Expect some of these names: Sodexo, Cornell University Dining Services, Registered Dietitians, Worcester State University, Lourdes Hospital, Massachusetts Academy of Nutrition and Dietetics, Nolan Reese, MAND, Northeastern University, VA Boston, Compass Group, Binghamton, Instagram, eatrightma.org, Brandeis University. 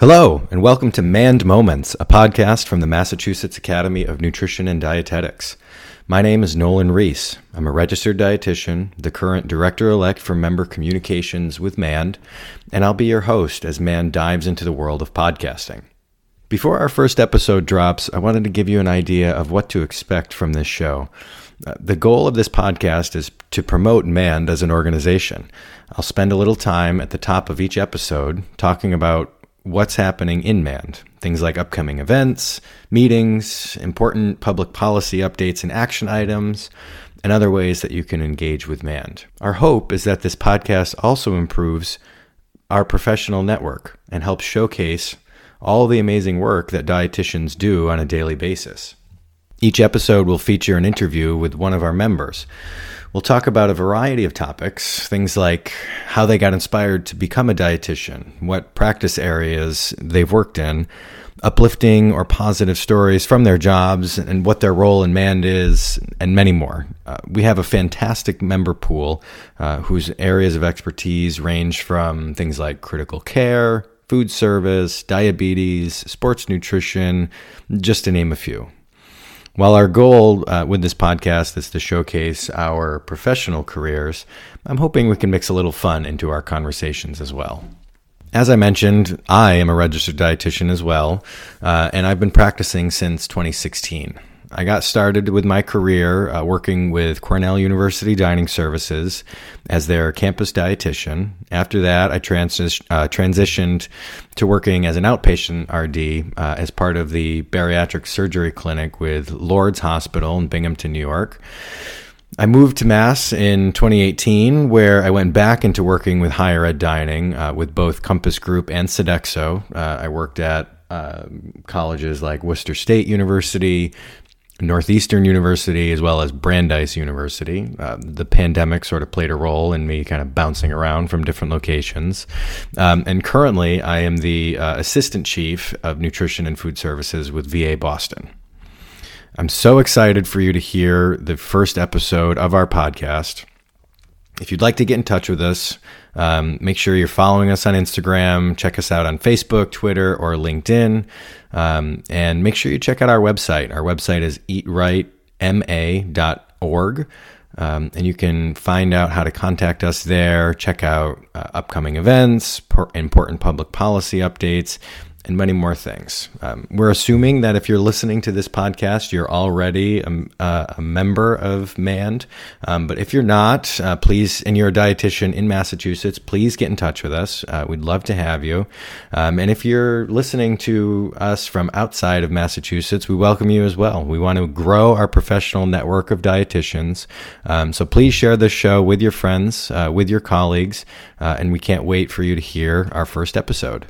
Hello, and welcome to MAND Moments, a podcast from the Massachusetts Academy of Nutrition and Dietetics. My name is Nolan Reese. I'm a registered dietitian, the current director-elect for member communications with MAND, and I'll be your host as MAND dives into the world of podcasting. Before our first episode drops, I wanted to give you an idea of what to expect from this show. The goal of this podcast is to promote MAND as an organization. I'll spend a little time at the top of each episode talking about what's happening in MAND, things like upcoming events, meetings, important public policy updates and action items, and other ways that you can engage with MAND. Our hope is that this podcast also improves our professional network and helps showcase all the amazing work that dietitians do on a daily basis. Each episode will feature an interview with one of our members. We'll talk about a variety of topics, things like how they got inspired to become a dietitian, what practice areas they've worked in, uplifting or positive stories from their jobs, and what their role in MAND is, and many more. We have a fantastic member pool whose areas of expertise range from things like critical care, food service, diabetes, sports nutrition, just to name a few. While our goal with this podcast is to showcase our professional careers, I'm hoping we can mix a little fun into our conversations as well. As I mentioned, I am a registered dietitian as well, and I've been practicing since 2016. I got started with my career working with Cornell University Dining Services as their campus dietitian. After that, I transitioned to working as an outpatient RD as part of the bariatric surgery clinic with Lourdes Hospital in Binghamton, New York. I moved to Mass in 2018, where I went back into working with higher ed dining with both Compass Group and Sodexo. I worked at colleges like Worcester State University, Northeastern University, as well as Brandeis University. The pandemic sort of played a role in me kind of bouncing around from different locations. And currently, I am the Assistant Chief of Nutrition and Food Services with VA Boston. I'm so excited for you to hear the first episode of our podcast. If you'd like to get in touch with us, make sure you're following us on Instagram, check us out on Facebook, Twitter, or LinkedIn, and make sure you check out our website. Our website is eatrightma.org, and you can find out how to contact us there, check out upcoming events, important public policy updates, and many more things. We're assuming that if you're listening to this podcast, you're already a member of MAND. But if you're not, please, and you're a dietitian in Massachusetts, please get in touch with us. We'd love to have you. And if you're listening to us from outside of Massachusetts, we welcome you as well. We want to grow our professional network of dietitians. So please share this show with your friends, with your colleagues, and we can't wait for you to hear our first episode.